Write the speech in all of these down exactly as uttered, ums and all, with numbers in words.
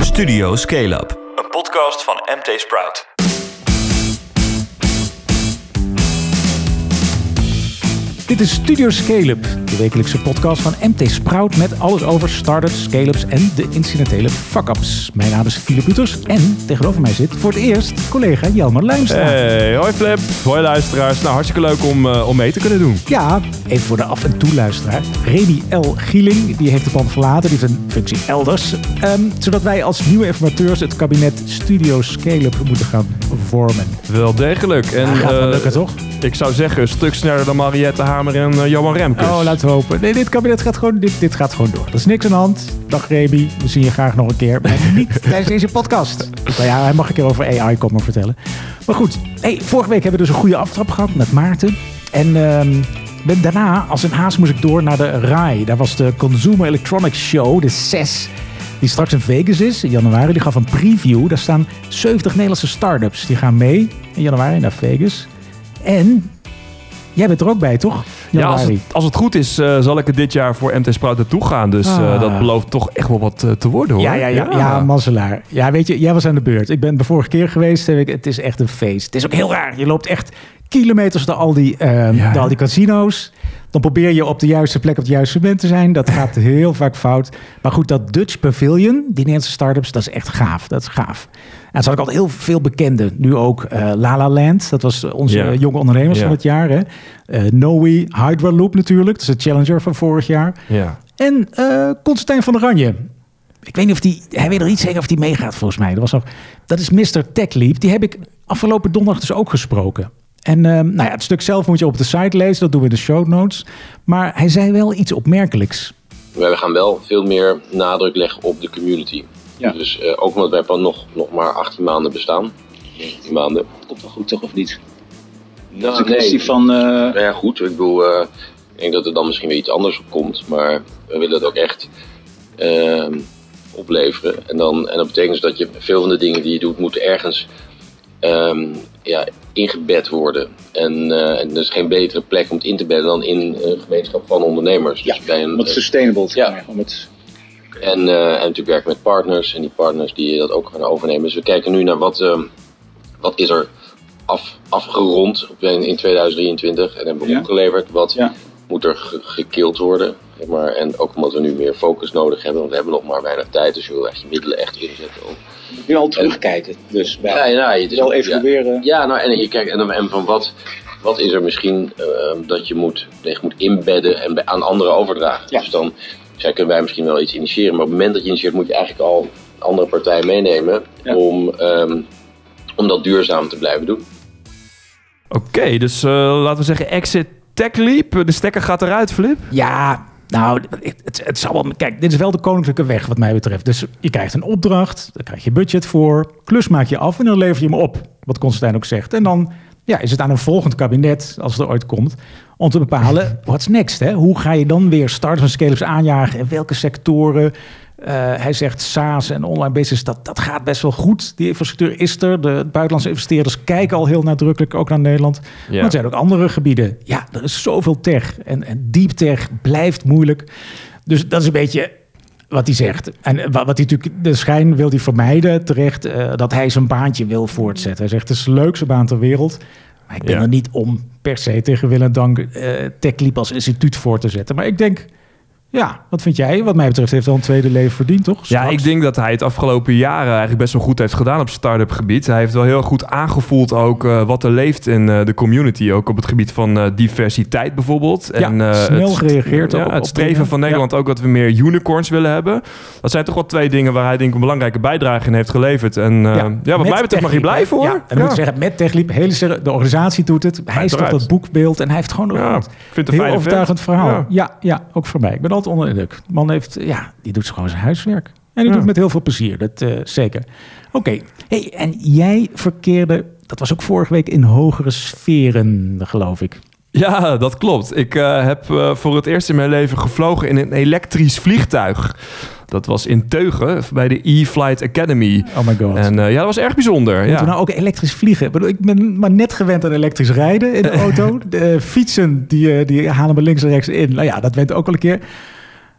Studio Scale-up, een podcast van M T Sprout. Dit is Studio Scale-up, de wekelijkse podcast van M T Sprout met alles over startups, scale-ups en de incidentele fuck-ups. Mijn naam is Filip Uters en tegenover mij zit voor het eerst collega Jelmer Luijmstra. Hey, hoi Flip, hoi luisteraars. Nou, hartstikke leuk om, uh, om mee te kunnen doen. Ja, even voor de af- en toe-luisteraar. Rémi L. Gieling, die heeft de band verlaten, die heeft een functie elders. Um, zodat wij als nieuwe informateurs het kabinet Studio Scale-up moeten gaan vormen. Wel degelijk. En, nou, gaat wel lukken, uh, toch? Ik zou zeggen, een stuk sneller dan Mariette Haar en uh, Johan Remkes. Oh, laten we hopen. Nee, dit kabinet gaat gewoon, dit, dit gaat gewoon door. Er is niks aan de hand. Dag Rémi, we zien je graag nog een keer. Maar niet tijdens deze podcast. Nou ja, hij mag een keer over A I komen vertellen. Maar goed, hey, vorige week hebben we dus een goede aftrap gehad met Maarten. En um, ben daarna, als een haas, moest ik door naar de R A I. Daar was de Consumer Electronics Show, de zes, die straks in Vegas is, in januari. Die gaf een preview. Daar staan zeventig Nederlandse start-ups. Die gaan mee in januari naar Vegas. En jij bent er ook bij, toch? Ja, als het, als het goed is, uh, zal ik het dit jaar voor M T Sprout naartoe gaan. Dus ah. uh, dat belooft toch echt wel wat uh, te worden, hoor. Ja, ja, ja, ja. ja mazzelaar. Ja, weet je, jij was aan de beurt. Ik ben de vorige keer geweest. Heb ik, het is echt een feest. Het is ook heel raar. Je loopt echt kilometers door al die, uh, ja. door al die casino's. Dan probeer je op de juiste plek op het juiste moment te zijn. Dat gaat heel vaak fout. Maar goed, dat Dutch Pavilion, die Nederlandse startups, dat is echt gaaf. Dat is gaaf. En zo had ik al heel veel bekenden. Nu ook uh, La La Land. Dat was onze yeah. jonge ondernemers yeah. van het jaar. Hè? Uh, Noy Hydro Loop natuurlijk. Dat is de Challenger van vorig jaar. Yeah. En uh, Constantijn van Oranje. Ik weet niet of die... Hij weet nog niet zeker of die meegaat volgens mij. Dat, was nog, dat is mister Tech Leap. Die heb ik afgelopen donderdag dus ook gesproken. En uh, nou ja, het stuk zelf moet je op de site lezen. Dat doen we in de show notes. Maar hij zei wel iets opmerkelijks. We gaan wel veel meer nadruk leggen op de community. Ja. Dus uh, ook omdat wij nog, nog maar achttien maanden bestaan. negentien maanden. Dat komt wel goed, toch? Of niet? Nou, dat is een kwestie nee. van... Uh... Nou ja, goed. Ik bedoel, uh, ik denk dat er dan misschien weer iets anders op komt. Maar we willen dat ook echt uh, opleveren. En, dan, en dat betekent dat je veel van de dingen die je doet, moeten ergens... Um, ja, ingebed worden. En, uh, en er is geen betere plek om het in te bedden dan in uh, een gemeenschap van ondernemers. Ja, dus bij een, wat sustainable te ja. om het... En, uh, en natuurlijk werken met partners en die partners die dat ook gaan overnemen. Dus we kijken nu naar wat, uh, wat is er af, afgerond in tweeduizend drieëntwintig en hebben we ja. opgeleverd. Wat ja. moet er ge- gekild worden? Zeg maar. En ook omdat we nu meer focus nodig hebben, want we hebben nog maar weinig tijd. Dus je wil echt je middelen echt inzetten om... Nu al terugkijken, dus bij, ja, ja, ja, dus wel evalueren. Ja, ja, nou en je kijkt en, en van wat, wat is er misschien uh, dat je moet, echt moet inbedden en bij, aan anderen overdragen. Ja. Dus dan zij kunnen wij misschien wel iets initiëren, maar op het moment dat je initieert moet je eigenlijk al andere partijen meenemen ja. om, um, om dat duurzaam te blijven doen. Oké, okay, dus uh, laten we zeggen exit Tech Leap, de stekker gaat eruit, Flip. Ja. Nou, het, het zal wel... Kijk, dit is wel de koninklijke weg wat mij betreft. Dus je krijgt een opdracht, daar krijg je budget voor. Klus maak je af en dan lever je hem op. Wat Constantijn ook zegt. En dan ja, is het aan een volgend kabinet, als het er ooit komt... om te bepalen, what's next? Hè? Hoe ga je dan weer starters en scale-ups aanjagen? En welke sectoren? Uh, hij zegt SaaS en online business, dat, dat gaat best wel goed. Die infrastructuur is er. De buitenlandse investeerders kijken al heel nadrukkelijk ook naar Nederland. Ja. Maar er zijn ook andere gebieden. Ja, er is zoveel tech. En, en deep tech blijft moeilijk. Dus dat is een beetje wat hij zegt. En wat, wat hij natuurlijk, de schijn wil hij vermijden terecht... Uh, dat hij zijn baantje wil voortzetten. Hij zegt, het is de leukste baan ter wereld... Maar ik ben ja. er niet om per se tegen wil en dank uh, Tech Leap als instituut voor te zetten. Maar ik denk, ja, wat vind jij? Wat mij betreft heeft al een tweede leven verdiend, toch? Straks. Ja, ik denk dat hij het afgelopen jaren eigenlijk best wel goed heeft gedaan op start-up gebied. Hij heeft wel heel goed aangevoeld ook uh, wat er leeft in uh, de community. Ook op het gebied van uh, diversiteit bijvoorbeeld. Ja, en, uh, snel het, gereageerd ja, op. Het streven op van Nederland ja. ook dat we meer unicorns willen hebben. Dat zijn toch wel twee dingen waar hij denk ik een belangrijke bijdrage in heeft geleverd. En uh, ja, ja, wat mij betreft mag hij blijven, hoor. Ja, en ja. moet ik zeggen, met Tech Leap, hele, de organisatie doet het. Hij is toch dat boekbeeld en hij heeft gewoon ja, een heel overtuigend vet. verhaal. Ja. Ja, ja, ook voor mij. Ik ben altijd onder de indruk. De man heeft, ja, die doet gewoon zijn huiswerk. En die ja. doet het met heel veel plezier, dat uh, zeker. Oké, okay. Hey, en jij verkeerde, dat was ook vorige week, in hogere sferen, geloof ik. Ja, dat klopt. Ik uh, heb uh, voor het eerst in mijn leven gevlogen in een elektrisch vliegtuig. Dat was in Teuge, bij de E-Flight Academy. Oh my god. En uh, ja, dat was erg bijzonder. Moeten ja. we nou ook elektrisch vliegen? Ik bedoel, ik ben maar net gewend aan elektrisch rijden in de auto. De uh, fietsen, die, die halen me links en rechts in. Nou ja, dat went ook al een keer.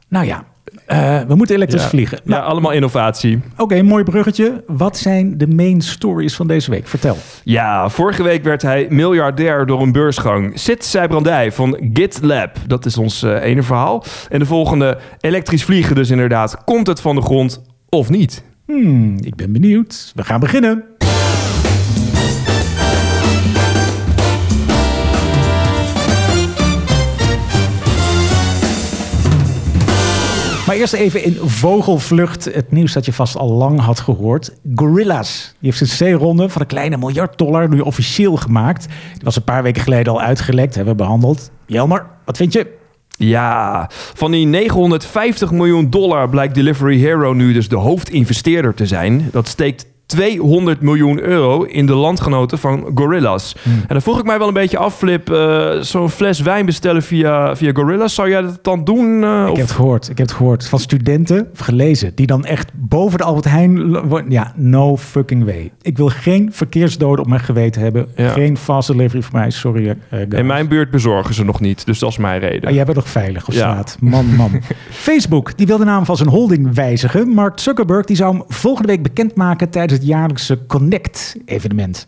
Nou ja, Uh, we moeten elektrisch ja. vliegen. Nou, ja, allemaal innovatie. Oké, okay, mooi bruggetje. Wat zijn de main stories van deze week? Vertel. Ja, vorige week werd hij miljardair door een beursgang. Sid Sijbrandij van GitLab. Dat is ons uh, ene verhaal. En de volgende, elektrisch vliegen dus inderdaad. Komt het van de grond of niet? Hmm, ik ben benieuwd. We gaan beginnen. Maar eerst even in vogelvlucht het nieuws dat je vast al lang had gehoord. Gorillas, die heeft zijn C-ronde van een kleine miljard dollar nu officieel gemaakt. Die was een paar weken geleden al uitgelekt, hebben we behandeld. Jelmer, wat vind je? Ja, van die negenhonderdvijftig miljoen dollar blijkt Delivery Hero nu dus de hoofdinvesteerder te zijn. Dat steekt tweehonderd miljoen euro in de landgenoten van Gorillas. Hmm. En dan vroeg ik mij wel een beetje af, Flip. Uh, zo'n fles wijn bestellen via, via Gorillas, zou jij dat dan doen? Uh, ik, of... heb het gehoord, ik heb het gehoord van studenten, of gelezen, die dan echt boven de Albert Heijn... Ja, no fucking way. Ik wil geen verkeersdoden op mijn geweten hebben. Ja. Geen fast delivery voor mij, sorry. Uh, in mijn buurt bezorgen ze nog niet, dus dat is mijn reden. Ah, jij bent nog veilig op straat. Ja. Man, man. Facebook, die wil de naam van zijn holding wijzigen. Mark Zuckerberg, die zou hem volgende week bekendmaken tijdens het jaarlijkse Connect-evenement.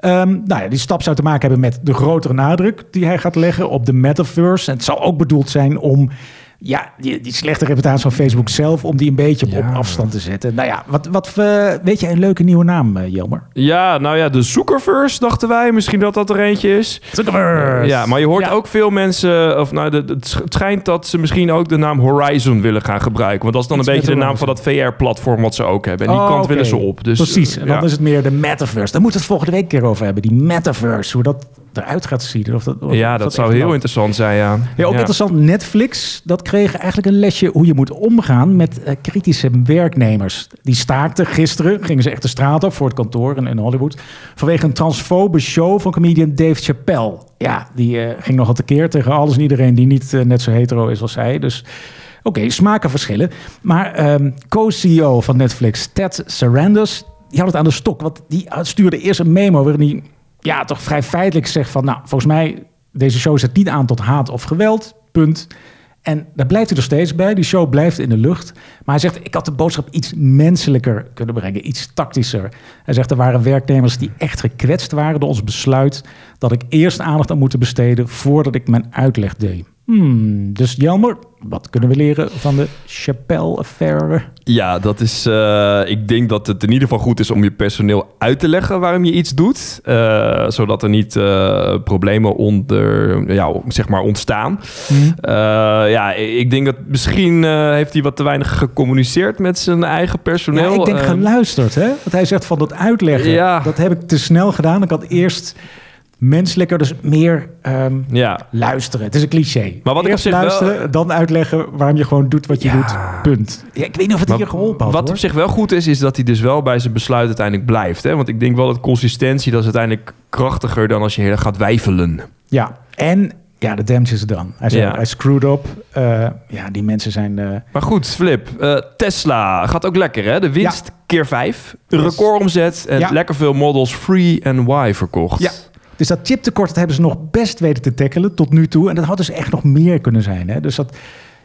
Um, nou ja, die stap zou te maken hebben met de grotere nadruk die hij gaat leggen op de Metaverse. En het zou ook bedoeld zijn om ja, die, die slechte reputatie van Facebook zelf, om die een beetje op, ja. op afstand te zetten. Nou ja, wat, wat uh, weet je, een leuke nieuwe naam, uh, Jelmer? Ja, nou ja, de Zuckerverse dachten wij. Misschien dat dat er eentje is. Zuckerverse! Ja, maar je hoort ja. ook veel mensen, of nou, de, de, het schijnt dat ze misschien ook de naam Horizon willen gaan gebruiken. Want dat is dan iets een beetje de naam van dat V R-platform wat ze ook hebben. En die oh, kant okay. willen ze op. Dus, precies, en dan ja. is het meer de Metaverse. Daar moeten we het volgende week een keer over hebben. Die Metaverse, hoe dat eruit gaat zien. Of dat, of ja, dat, dat zou heel interessant zijn, ja. ja ook ja. interessant, Netflix, dat kreeg eigenlijk een lesje hoe je moet omgaan met uh, kritische werknemers. Die staakten gisteren, gingen ze echt de straat op voor het kantoor in, in Hollywood, vanwege een transfobe show van comedian Dave Chappelle. Ja, die uh, ging nogal tekeer tegen alles en iedereen die niet uh, net zo hetero is als hij. Dus oké, okay, smaken verschillen. Maar um, co-C E O van Netflix, Ted Sarandos, die had het aan de stok, want die stuurde eerst een memo waarin hij ja, toch vrij feitelijk zegt van, nou, volgens mij, deze show zet niet aan tot haat of geweld, punt. En daar blijft hij nog steeds bij. Die show blijft in de lucht. Maar hij zegt, ik had de boodschap iets menselijker kunnen brengen. Iets tactischer. Hij zegt, er waren werknemers die echt gekwetst waren door ons besluit dat ik eerst aandacht aan moet besteden voordat ik mijn uitleg deed. Hmm, dus Jelmer, wat kunnen we leren van de Chappelle-affaire? Ja, dat is. Uh, ik denk dat het in ieder geval goed is om je personeel uit te leggen waarom je iets doet. Uh, zodat er niet uh, problemen onder, ja, zeg maar ontstaan. Mm-hmm. Uh, ja, ik denk dat misschien uh, heeft hij wat te weinig gecommuniceerd met zijn eigen personeel. Ja, ik denk uh, geluisterd, hè? Want hij zegt van dat uitleggen. Ja. Dat heb ik te snel gedaan. Ik had eerst menselijker, dus meer um, ja. luisteren. Het is een cliché. Maar wat Eerst ik op zich luisteren, wel... dan uitleggen waarom je gewoon doet wat je ja. doet. Punt. Ja, ik weet niet of het maar hier geholpen had. Wat hoor. Op zich wel goed is, is dat hij dus wel bij zijn besluit uiteindelijk blijft. Hè? Want ik denk wel dat consistentie, dat is uiteindelijk krachtiger dan als je heel erg gaat weifelen. Ja, en ja, de damage is dan. Hij zei, hij screwed up. Uh, ja, die mensen zijn... Uh... Maar goed, Flip. Uh, Tesla gaat ook lekker, hè? De winst ja. keer vijf. Yes. Recordomzet en ja. lekker veel models Free en Y verkocht. Ja. Dus dat chiptekort, dat hebben ze nog best weten te tackelen tot nu toe. En dat had dus echt nog meer kunnen zijn. Hè? Dus dat,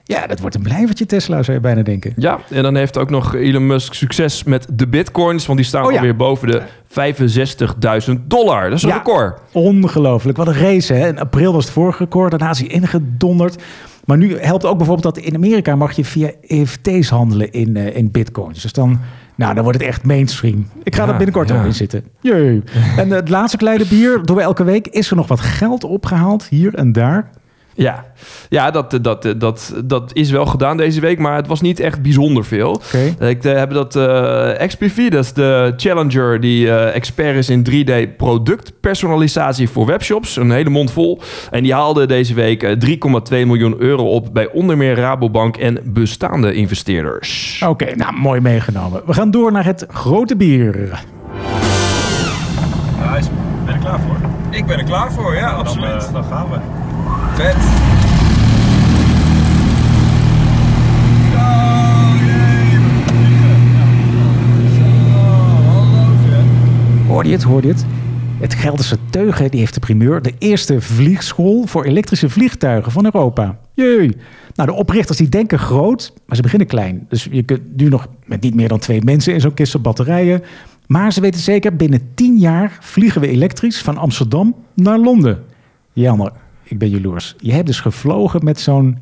ja, dat wordt een blijvertje Tesla, zou je bijna denken. Ja, en dan heeft ook nog Elon Musk succes met de bitcoins. Want die staan oh, ja. alweer boven de vijfenzestigduizend dollar. Dat is een ja, record. Ongelooflijk. Wat een race, hè? In april was het vorige record. Daarna is hij ingedonderd. Maar nu helpt ook bijvoorbeeld dat in Amerika mag je via E F T's handelen in, uh, in bitcoins. Dus dan... Nou, dan wordt het echt mainstream. Ik ga ja, er binnenkort ja. ook in zitten. Jee. En het laatste kleine bier, doen we elke week. Is er nog wat geld opgehaald, hier en daar? Ja, ja dat, dat, dat, dat is wel gedaan deze week. Maar het was niet echt bijzonder veel. Okay. Ik heb dat uh, X P V, dat is de Challenger... die uh, expert is in drie D productpersonalisatie voor webshops. Een hele mond vol. En die haalde deze week drie komma twee miljoen euro op... bij onder meer Rabobank en bestaande investeerders. Oké, okay, nou mooi meegenomen. We gaan door naar het grote bier. Ja, ben ik klaar voor? Ik ben er klaar voor, ja, ja absoluut. Dan, uh, dan gaan we. Vet. Hoor je het, hoor je het? Het Gelderse Teuge die heeft de primeur. De eerste vliegschool voor elektrische vliegtuigen van Europa. Jee! Nou, de oprichters die denken groot, maar ze beginnen klein. Dus je kunt nu nog met niet meer dan twee mensen in zo'n kist op batterijen. Maar ze weten zeker, binnen tien jaar vliegen we elektrisch van Amsterdam naar Londen. Jelmer, ik ben jaloers. Je hebt dus gevlogen met zo'n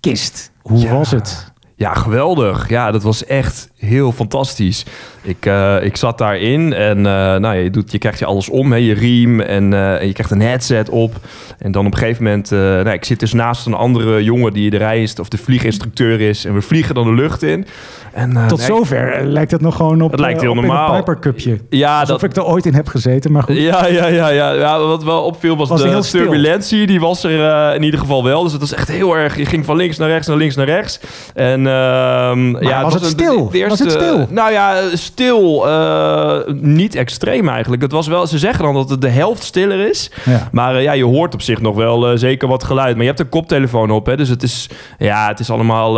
kist. Hoe ja. was het? Ja, geweldig. Ja, dat was echt heel fantastisch. Ik, uh, ik zat daarin en uh, nou, je, doet, je krijgt je alles om. Hè? Je riem en, uh, en je krijgt een headset op. En dan op een gegeven moment... Uh, nou, ik zit dus naast een andere jongen die de rij is, of de vlieginstructeur is. En we vliegen dan de lucht in. En, uh, Tot nee, zover lijkt het nog gewoon op, het lijkt heel op normaal. In een Pipercupje. Ja, alsof dat... ik er ooit in heb gezeten, maar goed. Ja, ja, ja, ja. ja wat wel opviel was, was de turbulentie. Die was er uh, in ieder geval wel. Dus het was echt heel erg... Je ging van links naar rechts, naar links naar rechts. En, uh, maar ja, was, het was, stil? Een, de, de eerste, was het stil? Nou ja... Stil, uh, niet extreem eigenlijk. Het was wel, ze zeggen dan dat het de helft stiller is. Ja. Maar uh, ja, je hoort op zich nog wel uh, zeker wat geluid. Maar je hebt een koptelefoon op, hè, dus het is, ja, het is allemaal...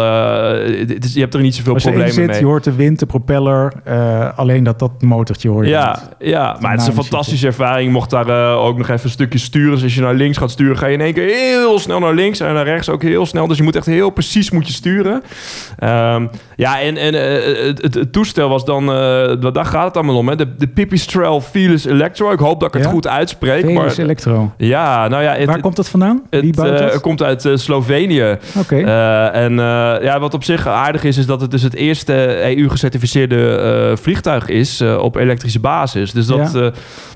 Uh, het is, je hebt er niet zoveel problemen zit, mee. Je hoort de wind, de propeller. Uh, alleen dat dat motortje hoor je ja, niet. Ja, maar het is een fantastische ervaring. Mocht daar uh, ook nog even een stukje sturen. Dus als je naar links gaat sturen, ga je in één keer heel snel naar links. En naar rechts ook heel snel. Dus je moet echt heel precies moet je sturen. Um, ja, en, en uh, het, het, het toestel was dan... Uh, daar gaat het allemaal om. Hè? De, de Pipistrel Felix Electro. Ik hoop dat ik het ja? goed uitspreek. Felix maar, Electro. Ja, nou ja. Het, Waar komt dat vandaan? Wie het, bouwt uh, het? komt uit uh, Slovenië. Oké. Okay. Uh, en uh, ja, wat op zich aardig is, is dat het dus het eerste E U-gecertificeerde uh, vliegtuig is uh, op elektrische basis. Dus dat, ja. uh,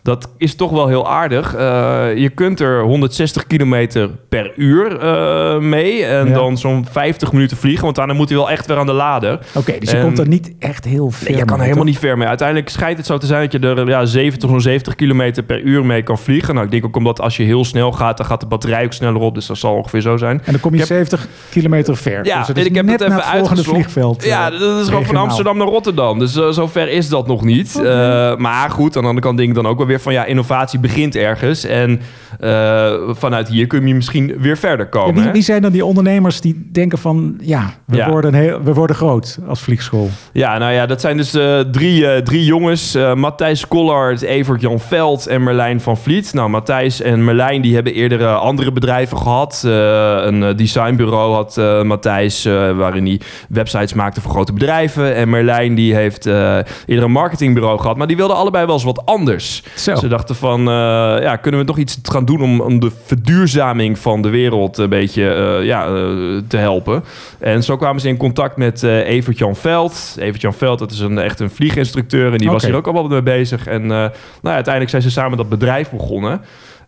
dat is toch wel heel aardig. Uh, je kunt er honderdzestig kilometer per uur uh, mee. En ja. dan zo'n vijftig minuten vliegen. Want daarna moet hij wel echt weer aan de lader. Oké, okay, dus je en, komt er niet echt heel veel nee, kan helemaal niet ver mee. Uiteindelijk schijnt het zo te zijn dat je er ja, zeventig, zo'n zeventig kilometer per uur mee kan vliegen. Nou, ik denk ook omdat als je heel snel gaat, dan gaat de batterij ook sneller op. Dus dat zal ongeveer zo zijn. En dan kom je heb... zeventig kilometer ver. Ja, dus ik heb net het even het volgende vliegveld. Ja, dat is regionaal. Gewoon van Amsterdam naar Rotterdam. Dus uh, zo ver is dat nog niet. Okay. Uh, maar goed, aan de andere kant denk ik dan ook wel weer van ja, innovatie begint ergens. En uh, vanuit hier kun je misschien weer verder komen. Ja, wie, wie zijn dan die ondernemers die denken van ja, we, ja. Worden, heel, we worden groot als vliegschool? Ja, nou ja, dat zijn dus... Uh, Uh, drie, uh, drie jongens, uh, Matthijs Collard, Evert-Jan Veld en Merlijn van Vliet. Nou, Matthijs en Merlijn die hebben eerder uh, andere bedrijven gehad. Uh, een uh, designbureau had uh, Matthijs, uh, waarin hij websites maakte voor grote bedrijven. En Merlijn die heeft uh, eerder een marketingbureau gehad, maar die wilden allebei wel eens wat anders. Zo. Ze dachten van, uh, ja, kunnen we toch iets gaan doen om, om de verduurzaming van de wereld een beetje uh, ja, uh, te helpen. En zo kwamen ze in contact met uh, Evert-Jan Veld. Evert-Jan Veld, dat is een echt een vlieginstructeur en die okay. was hier ook allemaal mee bezig. En uh, nou ja, uiteindelijk zijn ze samen dat bedrijf begonnen.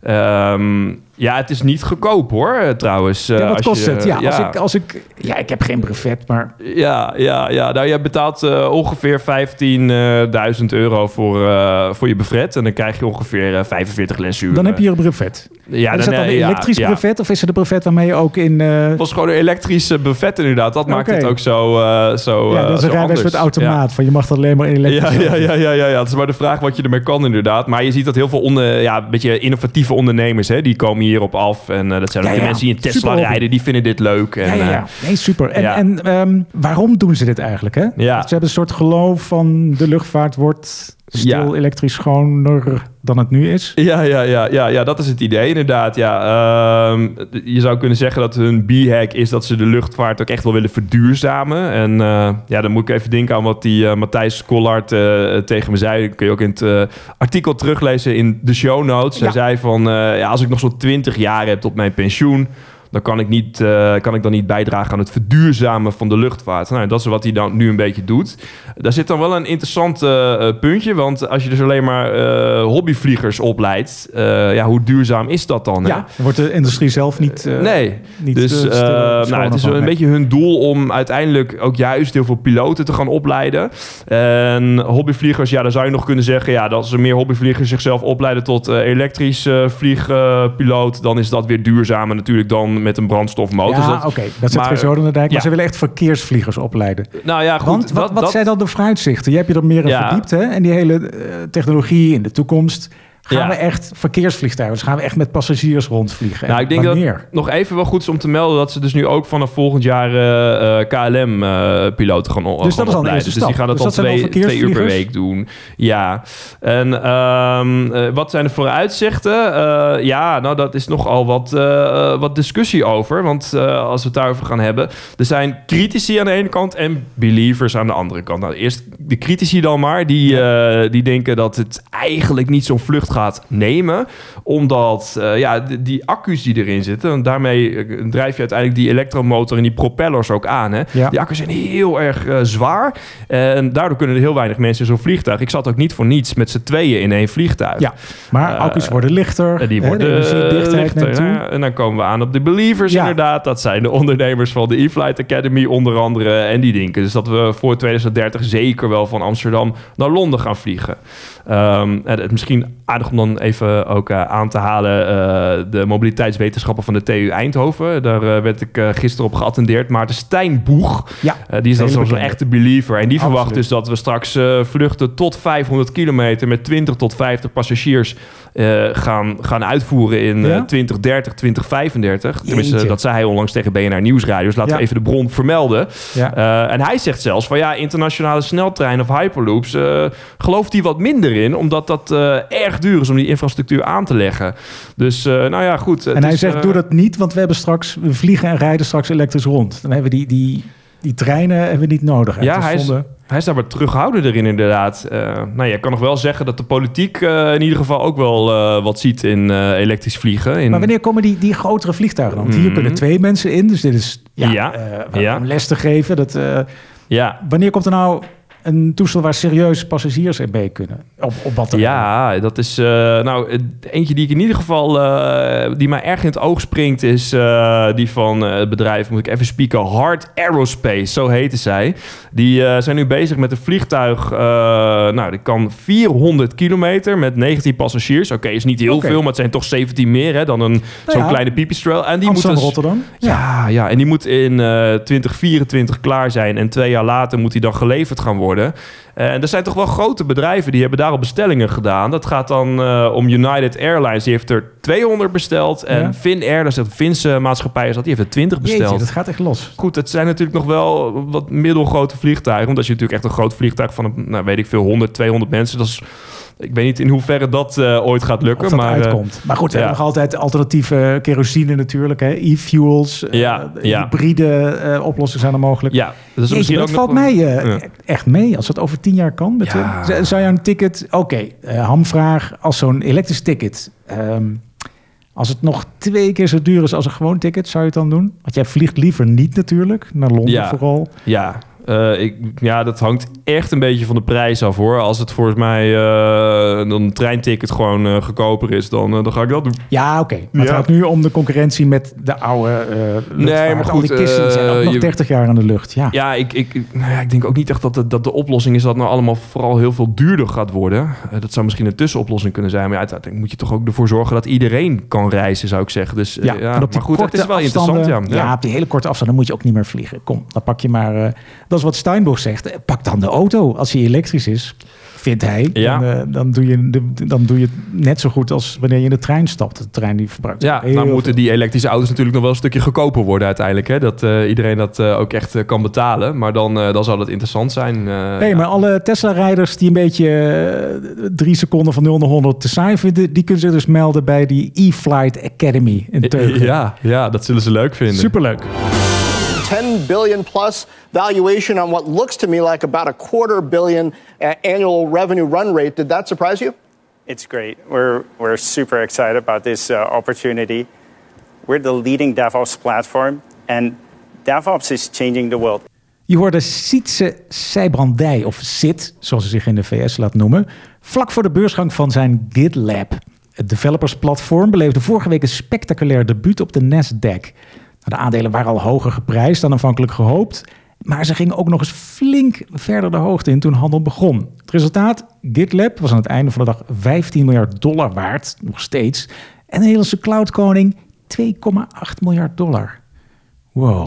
Um, ja, het is niet goedkoop hoor, trouwens. Uh, ja, wat kost je, het? Ja, ja. Als ik, als ik, ja, ik heb geen brevet, maar... Ja, ja, ja. Nou, je betaalt uh, ongeveer vijftienduizend euro voor, uh, voor je brevet. En dan krijg je ongeveer uh, vijfenveertig lesuren. Dan heb je hier een brevet. Ja, dan, is dat dan een ja, elektrisch ja, brevet ja. of is het een brevet waarmee je ook in... Uh... Het was gewoon een elektrisch brevet inderdaad. Dat okay. maakt het ook zo uh, zo. Ja, dat is een rijbewijs met automaat. Ja. Van, je mag dat alleen maar in elektrisch. Ja, ja, ja, ja, ja, ja. Dat is maar de vraag wat je ermee kan inderdaad. Maar je ziet dat heel veel onder, ja, een beetje innovatieve ondernemers, hè, die komen hierop af. En uh, dat zijn ook ja, de ja. mensen die in Tesla super rijden. Die vinden dit leuk. En, ja, ja, ja. Nee, super. En, ja. en um, waarom doen ze dit eigenlijk? Hè? Ja. Ze hebben een soort geloof van de luchtvaart wordt... stil, ja. elektrisch schoner dan het nu is. Ja, ja, ja, ja, ja, dat is het idee inderdaad. Ja, uh, je zou kunnen zeggen dat hun b-hack is dat ze de luchtvaart ook echt wel willen verduurzamen. En uh, ja, dan moet ik even denken aan wat die uh, Matthijs Collard uh, tegen me zei. Dat kun je ook in het uh, artikel teruglezen in de show notes. Hij ja. zei van, uh, ja, als ik nog zo'n twintig jaar heb tot mijn pensioen... dan kan ik, niet, uh, kan ik dan niet bijdragen aan het verduurzamen van de luchtvaart. Nou, dat is wat hij dan nu een beetje doet. Daar zit dan wel een interessant uh, puntje. Want als je dus alleen maar uh, hobbyvliegers opleidt... Uh, ja, hoe duurzaam is dat dan? Ja, hè? Wordt de industrie zelf niet... Uh, nee, niet dus uh, nou, het is een beetje hun doel... om uiteindelijk ook juist heel veel piloten te gaan opleiden. En hobbyvliegers, ja, daar zou je nog kunnen zeggen... ja, dat als er meer hobbyvliegers zichzelf opleiden... tot uh, elektrisch uh, vliegpiloot, uh, dan is dat weer duurzamer natuurlijk dan... met een brandstofmotor. Ja, oké. Okay. Dat zit weer zo door de dijk. Maar ja. ze willen echt verkeersvliegers opleiden. Nou ja, goed. Want wat, dat, wat dat... zijn dan de vooruitzichten? Je hebt je er meer in ja. verdiept, hè? En die hele uh, technologie in de toekomst... Gaan ja. we echt verkeersvliegtuigen? Dus gaan we echt met passagiers rondvliegen? Nou, ik denk wanneer? Dat nog even wel goed is om te melden dat ze dus nu ook vanaf volgend jaar uh, K L M-piloten uh, gaan opleiden. Dus dat is al een eerste stap. Dus die gaan dat dus al twee, twee uur per week doen. Ja. En um, uh, wat zijn de vooruitzichten? Uh, ja, nou dat is nogal wat, uh, wat discussie over. Want uh, als we het daarover gaan hebben, er zijn critici aan de ene kant en believers aan de andere kant. Nou, eerst de critici dan maar. Die, uh, die denken dat het eigenlijk niet zo'n vlucht gaat nemen, omdat uh, ja, die, die accu's die erin zitten, en daarmee drijf je uiteindelijk die elektromotor en die propellers ook aan. Hè? Ja. Die accu's zijn heel erg uh, zwaar en daardoor kunnen er heel weinig mensen in zo'n vliegtuig. Ik zat ook niet voor niets met z'n tweeën in één vliegtuig. Ja, maar uh, accu's worden lichter. Die worden lichter. Ja, en dan komen we aan op de believers ja. inderdaad. Dat zijn de ondernemers van de E-Flight Academy onder andere en die denken dus dat we voor twintig dertig zeker wel van Amsterdam naar Londen gaan vliegen. Um, en het misschien aardig om dan even ook uh, aan te halen uh, de mobiliteitswetenschappen van de T U Eindhoven. Daar uh, werd ik uh, gisteren op geattendeerd. Maarten Stijnboeg, ja, uh, die is dan zo'n echte believer. En die Absoluut. verwacht dus dat we straks uh, vluchten tot vijfhonderd kilometer met twintig tot vijftig passagiers uh, gaan, gaan uitvoeren in ja? uh, twintig dertig, twintig vijfendertig. Tenminste, uh, dat zei hij onlangs tegen B N R Nieuwsradio. Dus laten ja. we even de bron vermelden. Ja. Uh, en hij zegt zelfs van ja, internationale sneltreinen of hyperloops, uh, gelooft hij wat minder in, omdat dat uh, erg duur is om die infrastructuur aan te leggen. Dus, uh, nou ja, goed. En hij is, zegt, uh, doe dat niet, want we hebben straks we vliegen en rijden straks elektrisch rond. Dan hebben we die, die, die treinen hebben we niet nodig. Ja, hij is, hij is daar wat terughoudend erin inderdaad. Uh, nou, je kan nog wel zeggen dat de politiek uh, in ieder geval ook wel uh, wat ziet in uh, elektrisch vliegen. In... Maar wanneer komen die, die grotere vliegtuigen dan? Want mm-hmm. hier kunnen twee mensen in, dus dit is ja, ja. Uh, ja. om les te geven. Dat, uh, ja. Wanneer komt er nou een toestel waar serieus passagiers in mee kunnen? Op, op batterij. Ja, dat is... Uh, nou, eentje die ik in ieder geval... Uh, die mij erg in het oog springt is... Uh, die van uh, het bedrijf, moet ik even spieken... Hard Aerospace, zo heten zij. Die uh, zijn nu bezig met een vliegtuig... Uh, nou, dat kan vierhonderd kilometer met negentien passagiers. Oké, okay, is niet heel okay. veel, maar het zijn toch zeventien meer... Hè, dan een nou zo'n ja, kleine Pipistrel. En die moeten Rotterdam. Ja, ja, ja, en die moet in uh, twintig vierentwintig klaar zijn... en twee jaar later moet die dan geleverd gaan worden... worden. En er zijn toch wel grote bedrijven die hebben daar al bestellingen gedaan. Dat gaat dan uh, om United Airlines. Die heeft er tweehonderd besteld. En ja. Finnair, dat is een Finse maatschappij, die heeft er twintig besteld. Jeetje, dat gaat echt los. Goed, het zijn natuurlijk nog wel wat middelgrote vliegtuigen. Omdat je natuurlijk echt een groot vliegtuig van, nou, weet ik veel, honderd, tweehonderd mensen. Dat is... Ik weet niet in hoeverre dat uh, ooit gaat lukken. Of dat maar, uitkomt. Uh, maar goed, we ja. hebben nog altijd alternatieve kerosine natuurlijk. Hè? E-fuels, ja, uh, ja. hybride uh, oplossingen zijn er mogelijk. Ja, dat, Jeetje, dat ook valt nog... mij uh, ja. echt mee als dat over tien jaar kan. Met ja. de, zou je een ticket... Oké, okay, uh, hamvraag. Als zo'n elektrisch ticket... Um, als het nog twee keer zo duur is als een gewoon ticket... zou je het dan doen? Want jij vliegt liever niet natuurlijk. Naar Londen ja. vooral. Ja. Uh, ik, ja, dat hangt echt een beetje van de prijs af, hoor. Als het volgens mij uh, dan een treinticket gewoon uh, goedkoper is, dan, uh, dan ga ik dat doen. Ja, oké. Okay. Maar ja. het gaat nu om de concurrentie met de oude uh, nee, maar goed, al die kisten uh, zijn ook nog je... dertig jaar in de lucht. Ja, ja ik, ik, nou ja, ik denk ook niet echt dat de, dat de oplossing is dat nou allemaal vooral heel veel duurder gaat worden. Uh, dat zou misschien een tussenoplossing kunnen zijn. Maar ja, uiteindelijk moet je toch ook ervoor zorgen dat iedereen kan reizen, zou ik zeggen. Dus, uh, ja, ja, en op die maar goed, korte dat is wel interessant. Ja. Ja, ja, op die hele korte afstanden moet je ook niet meer vliegen. Kom, dan pak je maar... Uh, dat is wat Steinboeg zegt. Pak dan de auto als hij elektrisch is, vindt hij. Ja. Dan, uh, dan, doe je de, dan doe je het net zo goed als wanneer je in de trein stapt. De trein die verbruikt. Ja, dan nou moeten die elektrische auto's natuurlijk nog wel een stukje goedkoper worden uiteindelijk. Hè? Dat uh, iedereen dat uh, ook echt uh, kan betalen. Maar dan, uh, dan zal dat interessant zijn. Uh, nee, ja. maar alle Tesla-rijders die een beetje uh, drie seconden van nul naar honderd te saai vinden... die kunnen zich dus melden bij die E-Flight Academy in Teuge. Ja, ja, dat zullen ze leuk vinden. Superleuk. ten billion plus valuation on what looks to me like about a quarter billion annual revenue run rate. Did that surprise you? It's great. We're we're super excited about this uh, opportunity. We're the leading DevOps platform and DevOps is changing the world. Je hoorde Sid Sijbrandij, of Sid, zoals ze zich in de V S laat noemen, vlak voor de beursgang van zijn GitLab. Het developersplatform beleefde vorige week een spectaculair debuut op de Nasdaq. De aandelen waren al hoger geprijsd dan aanvankelijk gehoopt, maar ze gingen ook nog eens flink verder de hoogte in toen handel begon. Het resultaat? GitLab was aan het einde van de dag vijftien miljard dollar waard, nog steeds. En de Nederlandse cloudkoning twee komma acht miljard dollar. Wow.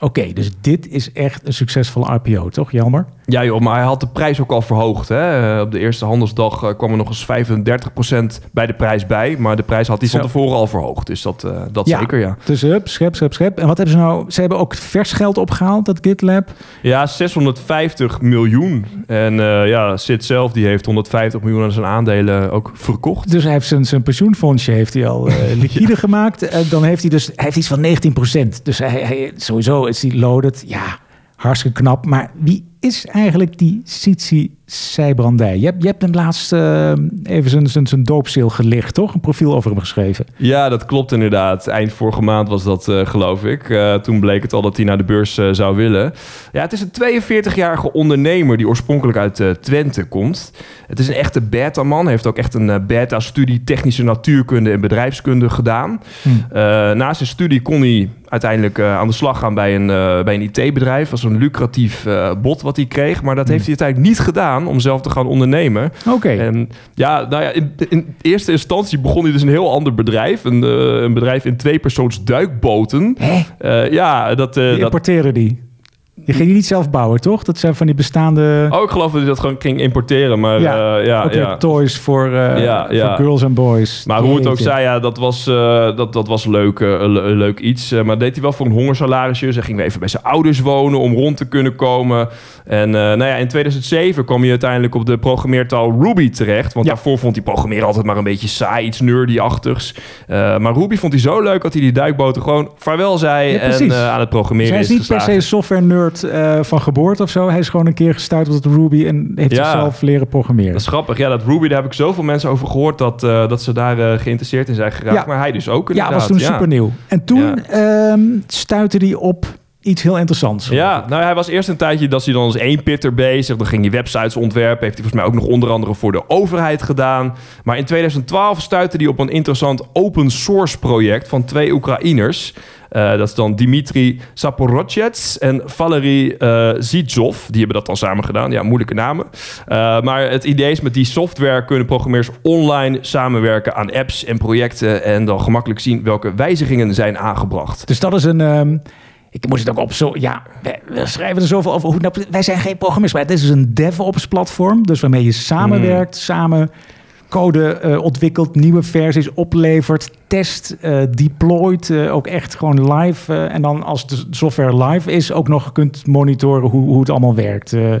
Oké, okay, dus dit is echt een succesvolle I P O, toch Jelmer? Ja joh, maar hij had de prijs ook al verhoogd. Hè? Op de eerste handelsdag kwam er nog eens vijfendertig procent bij de prijs bij. Maar de prijs had hij van tevoren al verhoogd. Dus dat, uh, dat ja. zeker, ja. Dus hup, schep, schep, schep. En wat hebben ze nou? Ze hebben ook vers geld opgehaald, dat GitLab. Ja, zeshonderdvijftig miljoen. En uh, ja, Sid zelf die heeft honderdvijftig miljoen aan zijn aandelen ook verkocht. Dus hij heeft zijn, zijn pensioenfondsje heeft hij al uh, liquide ja. gemaakt. En dan heeft hij dus hij heeft iets van negentien procent. Dus hij, hij, sowieso is hij loaded. Ja, hartstikke knap. Maar wie is eigenlijk die Sid Sijbrandij? Je hebt, je hebt hem laatst uh, even zijn, zijn, zijn doopseel gelicht, toch? Een profiel over hem geschreven. Ja, dat klopt inderdaad. Eind vorige maand was dat, uh, geloof ik. Uh, toen bleek het al dat hij naar de beurs uh, zou willen. Ja, het is een tweeënveertigjarige ondernemer die oorspronkelijk uit uh, Twente komt. Het is een echte beta-man. Hij heeft ook echt een uh, beta-studie technische natuurkunde en bedrijfskunde gedaan. Hm. Uh, na zijn studie kon hij uiteindelijk uh, aan de slag gaan bij een, uh, bij een I T-bedrijf. Dat was een lucratief uh, bod wat hij kreeg. Maar dat hm. heeft hij uiteindelijk niet gedaan om zelf te gaan ondernemen. Oké. Okay. En ja, nou ja, in, in eerste instantie begon hij dus een heel ander bedrijf. Een, uh, een bedrijf in tweepersoons duikboten. Hè? Uh, ja, dat... Uh, die importeren dat... die? Die ging je niet zelf bouwen, toch? Dat zijn van die bestaande... Oh, ik geloof dat hij dat gewoon ging importeren, maar... Ja, uh, ja, ook weer ja. toys voor, uh, ja, voor ja. girls en boys. Maar Jeetje. Hoe het ook zei, ja, dat was, uh, dat, dat was leuk, uh, le- leuk iets. Uh, maar deed hij wel voor een hongersalarisje. Dus hij ging weer even bij zijn ouders wonen om rond te kunnen komen. En uh, nou ja, in tweeduizend zeven kwam hij uiteindelijk op de programmeertaal Ruby terecht. Want ja. daarvoor vond hij programmeren altijd maar een beetje saai, iets nerdy-achtigs. Uh, maar Ruby vond hij zo leuk dat hij die duikboten gewoon vaarwel zei ja, en uh, aan het programmeren Zij is niet geslagen. Per se software-nerd Uh, van geboorte of zo. Hij is gewoon een keer gestuurd op Ruby en heeft ja, zichzelf leren programmeren. Dat is grappig. Ja, dat Ruby, daar heb ik zoveel mensen over gehoord dat, uh, dat ze daar uh, geïnteresseerd in zijn geraakt. Ja. Maar hij dus ook inderdaad. Ja, was toen ja. super nieuw. En toen ja. um, stuitte hij op iets heel interessants. Ja, nou hij was eerst een tijdje dat hij dan als één pitter bezig. Dan ging hij websites ontwerpen. Heeft hij volgens mij ook nog onder andere voor de overheid gedaan. Maar in tweeduizend twaalf stuitte hij op een interessant open source project van twee Oekraïners. Uh, dat is dan Dimitri Zaporozhets en Valery uh, Zitsov. Die hebben dat dan samen gedaan. Ja, moeilijke namen. Uh, maar het idee is, met die software kunnen programmeurs online samenwerken aan apps en projecten. En dan gemakkelijk zien welke wijzigingen zijn aangebracht. Dus dat is een... Um... Ik moest het ook op zo. Ja, we schrijven er zoveel over. Hoe, nou, wij zijn geen programmeurs, maar dit is een DevOps-platform. Dus waarmee je samenwerkt, mm. samen code uh, ontwikkelt, nieuwe versies oplevert, test, uh, deployt, uh, ook echt gewoon live. Uh, en dan als de software live is, ook nog kunt monitoren hoe, hoe het allemaal werkt. Uh,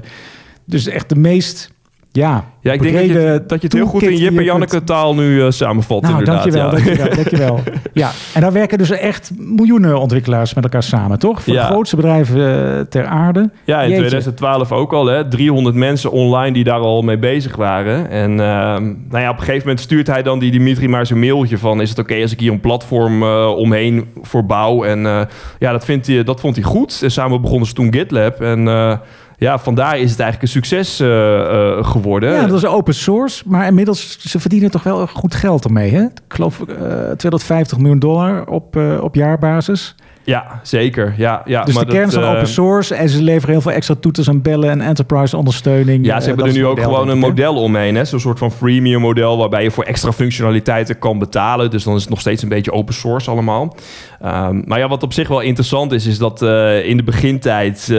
dus echt de meest... Ja, ja, ik denk dat je, dat je het heel goed in Jip en Janneke taal nu uh, samenvat. Nou, inderdaad, dankjewel, ja. dankjewel, dankjewel. Ja, en daar werken dus echt miljoenen ontwikkelaars met elkaar samen, toch? Voor ja. de grootste bedrijven uh, ter aarde. Ja, in Jeetje. tweeduizend twaalf ook al, hè. driehonderd mensen online die daar al mee bezig waren. En uh, nou ja, op een gegeven moment stuurt hij dan die Dimitri maar zijn mailtje van... is het oké okay als ik hier een platform uh, omheen voor bouw? En uh, ja, dat, vindt hij, dat vond hij goed. En samen begonnen ze toen GitLab en... Uh, Ja, vandaar is het eigenlijk een succes uh, uh, geworden. Ja, dat is open source. Maar inmiddels, ze verdienen toch wel goed geld ermee, hè? Ik geloof uh, tweehonderdvijftig miljoen dollar op, uh, op jaarbasis. Ja, zeker. Ja, ja, dus maar de kern dat, is dan open source. En ze leveren heel veel extra toeters en bellen en enterprise ondersteuning. Ja, ze hebben uh, er nu ook model, gewoon een model omheen. Hè? Zo'n soort van freemium model waarbij je voor extra functionaliteiten kan betalen. Dus dan is het nog steeds een beetje open source allemaal. Um, maar ja, wat op zich wel interessant is, is dat uh, in de begintijd... Uh,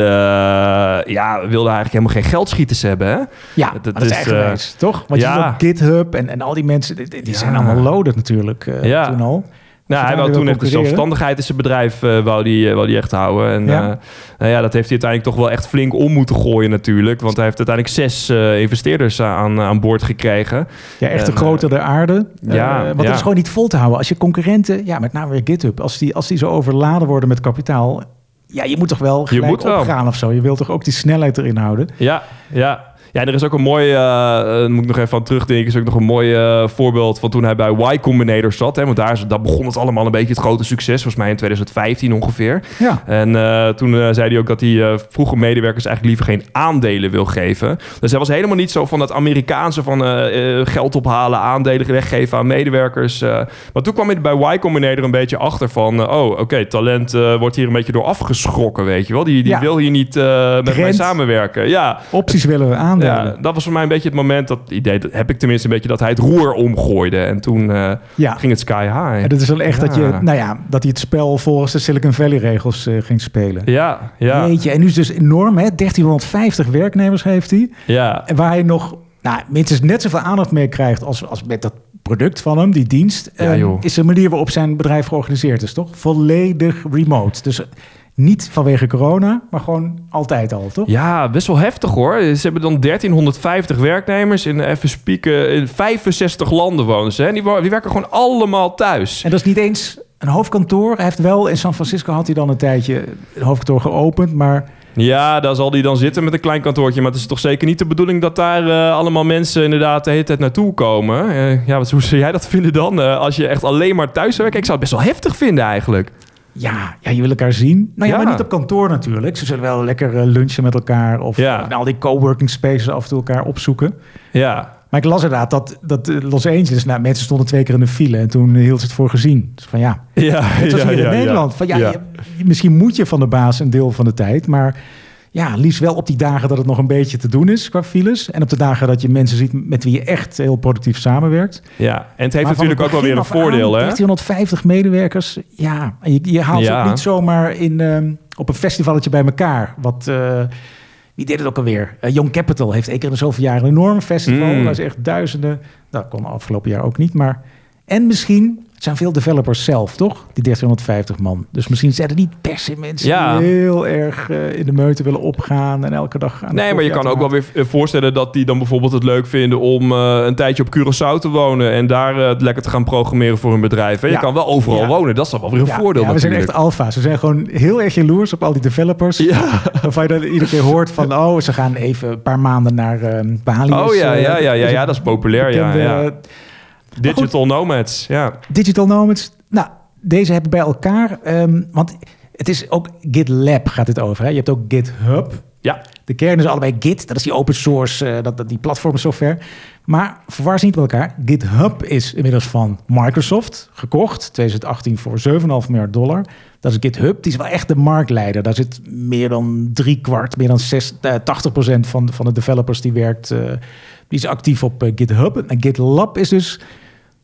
ja, wilden eigenlijk helemaal geen geldschieters hebben. Hè? Ja, dat, dat is eigenwijs, uh, toch? Want ja. je ziet ook GitHub en, en al die mensen, die, die ja. zijn allemaal loaded natuurlijk uh, ja. toen al. Nou, hij wou toen echt de zelfstandigheid in zijn bedrijf uh, wou die, wou die echt houden. En ja. Uh, nou ja, dat heeft hij uiteindelijk toch wel echt flink om moeten gooien natuurlijk. Want hij heeft uiteindelijk zes uh, investeerders aan, aan boord gekregen. Ja, echt de grote der aarde. Ja, uh, want ja. dat is gewoon niet vol te houden. Als je concurrenten, ja, met name weer GitHub, als die, als die zo overladen worden met kapitaal... Ja, je moet toch wel gelijk je moet wel. opgaan of zo. Je wilt toch ook die snelheid erin houden? Ja, ja. Ja, en er is ook een mooi, uh, moet ik nog even aan terugdenken, is ook nog een mooi uh, voorbeeld van toen hij bij Y Combinator zat. Hè, want daar is, dat begon het allemaal een beetje het grote succes, volgens mij in tweeduizend vijftien ongeveer. Ja. En uh, toen uh, zei hij ook dat hij uh, vroege medewerkers eigenlijk liever geen aandelen wil geven. Dus hij was helemaal niet zo van dat Amerikaanse van uh, uh, geld ophalen, aandelen weggeven aan medewerkers. Uh. Maar toen kwam hij bij Y Combinator een beetje achter van, uh, oh oké, okay, talent uh, wordt hier een beetje door afgeschrokken, weet je wel. Die, die ja. wil hier niet uh, met Trend. mij samenwerken. Ja. Opties willen we aan. gedaan worden. Ja, dat was voor mij een beetje het moment, dat idee dat heb ik tenminste een beetje, dat hij het roer omgooide. En toen uh, ja. ging het sky high. En dat is wel echt ja. dat, je, nou ja, dat hij het spel volgens de Silicon Valley regels uh, ging spelen. Ja, ja. Jeetje, en nu is het dus enorm, hè? dertienhonderdvijftig werknemers heeft hij. Ja. Waar hij nog nou, minstens net zoveel aandacht mee krijgt als, als met dat product van hem, die dienst. Ja, um, is de manier waarop zijn bedrijf georganiseerd is, toch? Volledig remote. Dus niet vanwege corona, maar gewoon altijd al, toch? Ja, best wel heftig, hoor. Ze hebben dan dertienhonderdvijftig werknemers in, even spieken, in vijfenzestig landen wonen ze. Hè? Die, die werken gewoon allemaal thuis. En dat is niet eens een hoofdkantoor. Hij heeft wel in San Francisco had hij dan een tijdje een hoofdkantoor geopend, maar... Ja, daar zal die dan zitten met een klein kantoortje. Maar het is toch zeker niet de bedoeling dat daar uh, allemaal mensen inderdaad de hele tijd naartoe komen. Uh, ja, wat, hoe zou jij dat vinden dan? Uh, als je echt alleen maar thuis werkt? Ik zou het best wel heftig vinden eigenlijk. Ja, ja, je wil elkaar zien. Nou ja, ja, maar niet op kantoor natuurlijk. Ze zullen wel lekker uh, lunchen met elkaar. Of ja. in al die coworking spaces af en toe elkaar opzoeken. Ja. Maar ik las inderdaad dat, dat Los Angeles... Nou, mensen stonden twee keer in de file en toen hield ze het voor gezien. Dus van ja, ja het was ja, hier ja, in Nederland. Ja. Van, ja, ja. Je, misschien moet je van de baas een deel van de tijd. Maar ja, liefst wel op die dagen dat het nog een beetje te doen is qua files. En op de dagen dat je mensen ziet met wie je echt heel productief samenwerkt. Ja, en het heeft maar natuurlijk ook wel weer een voordeel. Hè? driehonderdvijftig medewerkers. Ja, en je, je haalt ja. ze ook niet zomaar in, um, op een festivalletje bij elkaar. Wat... Uh, Die deed het ook alweer. Uh, Young Capital heeft één keer in zoveel jaar een enorm festival. Mm. Dat is echt duizenden. Dat kon afgelopen jaar ook niet. Maar en misschien, het zijn veel developers zelf, toch? Die dertienhonderdvijftig man. Dus misschien zijn er niet per se mensen ja. die heel erg uh, in de meute willen opgaan en elke dag aan de nee, maar je kan ook wel weer voorstellen dat die dan bijvoorbeeld het leuk vinden om uh, een tijdje op Curaçao te wonen en daar uh, lekker te gaan programmeren voor hun bedrijf. Hè? Ja. Je kan wel overal ja. wonen. Dat is dan wel weer een ja. voordeel. Ja, we natuurlijk. Zijn echt alfa's. We zijn gewoon heel erg jaloers op al die developers. Ja. Waarvan je dan iedere keer hoort van, oh, ze gaan even een paar maanden naar uh, Bali. Oh ja, ja, ja, ja, ja, ja, dat is populair. Bekende, ja, ja. Digital nomads, ja. Digital nomads. Nou, deze hebben bij elkaar... Um, want het is ook... GitLab gaat het over, hè? Je hebt ook GitHub. Ja. De kern is allebei Git. Dat is die open source, uh, dat, dat, die platformsoftware. Maar verwar ze niet met elkaar. GitHub is inmiddels van Microsoft gekocht. tweeduizend achttien voor zeven komma vijf miljard dollar. Dat is GitHub. Die is wel echt de marktleider. Daar zit meer dan drie kwart, meer dan zes, uh, tachtig procent van, van de developers die werkt... Uh, die is actief op uh, GitHub. En GitLab is dus...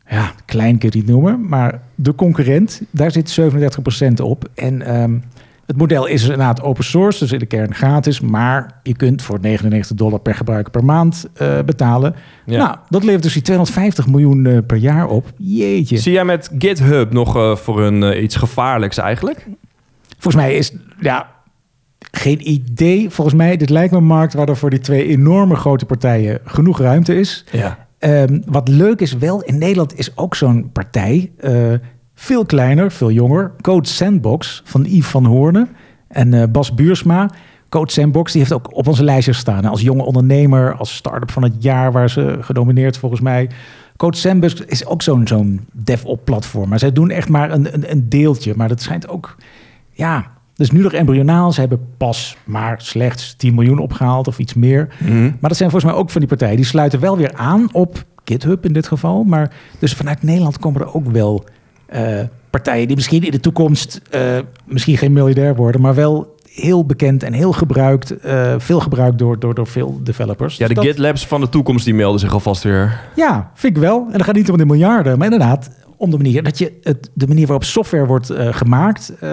Ja, klein kun je het noemen, maar de concurrent, daar zit zevenendertig procent op. En um, het model is inderdaad open source, dus in de kern gratis. Maar je kunt voor negenennegentig dollar per gebruiker per maand uh, betalen. Ja. Nou, dat levert dus die tweehonderdvijftig miljoen uh, per jaar op. Jeetje. Zie jij met GitHub nog uh, voor een uh, iets gevaarlijks eigenlijk? Volgens mij is... ja. Geen idee. Volgens mij, dit lijkt me een markt waar er voor die twee enorme grote partijen genoeg ruimte is. Ja. Um, wat leuk is wel, in Nederland is ook zo'n partij uh, veel kleiner, veel jonger. Code Sandbox van Yves van Hoorne en uh, Bas Buursma. Code Sandbox, die heeft ook op onze lijstje staan. Als jonge ondernemer, als start-up van het jaar waar ze genomineerd volgens mij. Code Sandbox is ook zo'n, zo'n DevOps platform. Maar zij doen echt maar een, een, een deeltje. Maar dat schijnt ook... ja. Dus nu nog embryonaal. Ze hebben pas maar slechts tien miljoen opgehaald of iets meer. Mm. Maar dat zijn volgens mij ook van die partijen. Die sluiten wel weer aan op GitHub in dit geval. Maar dus vanuit Nederland komen er ook wel uh, partijen... die misschien in de toekomst uh, misschien geen miljardair worden... maar wel heel bekend en heel gebruikt. Uh, veel gebruikt door, door, door veel developers. Ja, de dus dat... GitLabs van de toekomst die melden zich alvast weer. Ja, vind ik wel. En dat gaat niet om de miljarden, maar inderdaad... om de manier dat je het, de manier waarop software wordt uh, gemaakt, uh,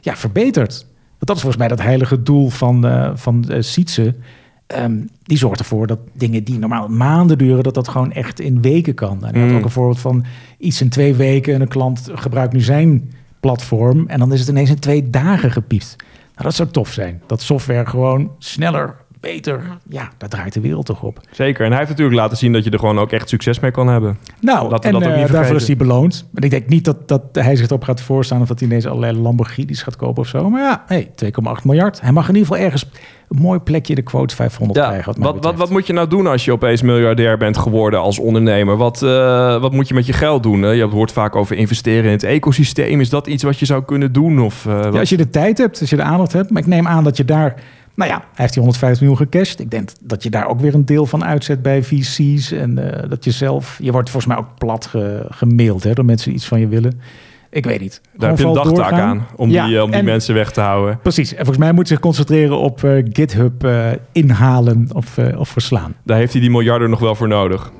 ja, verbetert. Want dat is volgens mij dat heilige doel van, uh, van uh, Sietse. Um, die zorgt ervoor dat dingen die normaal maanden duren, dat dat gewoon echt in weken kan. En hij mm. had ook een voorbeeld van iets in twee weken en een klant gebruikt nu zijn platform en dan is het ineens in twee dagen gepiept. Nou, dat zou tof zijn. Dat software gewoon sneller, beter, ja, daar draait de wereld toch op. Zeker, en hij heeft natuurlijk laten zien dat je er gewoon ook echt succes mee kan hebben. Nou, dat en dat uh, daarvoor is hij beloond. En ik denk niet dat, dat hij zich erop gaat voorstaan... of dat hij ineens allerlei Lamborghinis gaat kopen of zo. Maar ja, hey, twee komma acht miljard. Hij mag in ieder geval ergens een mooi plekje in de quote vijfhonderd ja, krijgen. Wat, wat, wat, wat moet je nou doen als je opeens miljardair bent geworden als ondernemer? Wat, uh, wat moet je met je geld doen? Hè? Je hoort vaak over investeren in het ecosysteem. Is dat iets wat je zou kunnen doen? Of, uh, ja, als je de tijd hebt, als je de aandacht hebt. Maar ik neem aan dat je daar... Nou ja, hij heeft die honderdvijftig miljoen gecashed. Ik denk dat je daar ook weer een deel van uitzet bij V C's. En uh, dat je zelf... Je wordt volgens mij ook plat ge, gemaild hè, door mensen die iets van je willen. Ik weet niet. Daar heb je een dagtaak doorgaan. aan om ja, die, om die en, mensen weg te houden. Precies. En volgens mij moet hij zich concentreren op uh, GitHub uh, inhalen of, uh, of verslaan. Daar heeft hij die miljarden nog wel voor nodig.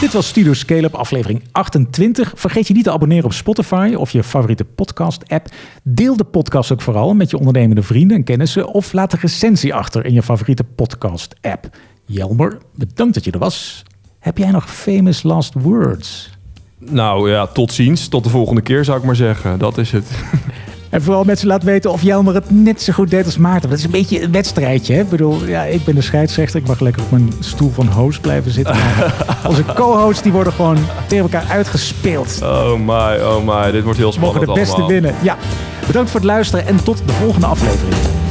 Dit was Studio Scale-up aflevering achtentwintig. Vergeet je niet te abonneren op Spotify of je favoriete podcast-app. Deel de podcast ook vooral met je ondernemende vrienden en kennissen. Of laat een recensie achter in je favoriete podcast-app. Jelmer, bedankt dat je er was. Heb jij nog famous last words? Nou ja, tot ziens. Tot de volgende keer zou ik maar zeggen. Dat is het. En vooral mensen laten weten of Jelmer het net zo goed deed als Maarten. Dat is een beetje een wedstrijdje. Hè? Ik bedoel, ja, ik ben de scheidsrechter. Ik mag lekker op mijn stoel van host blijven zitten. Onze co-hosts die worden gewoon tegen elkaar uitgespeeld. Oh my, oh my. Dit wordt heel spannend allemaal. Mogen de beste allemaal winnen. Ja. Bedankt voor het luisteren en tot de volgende aflevering.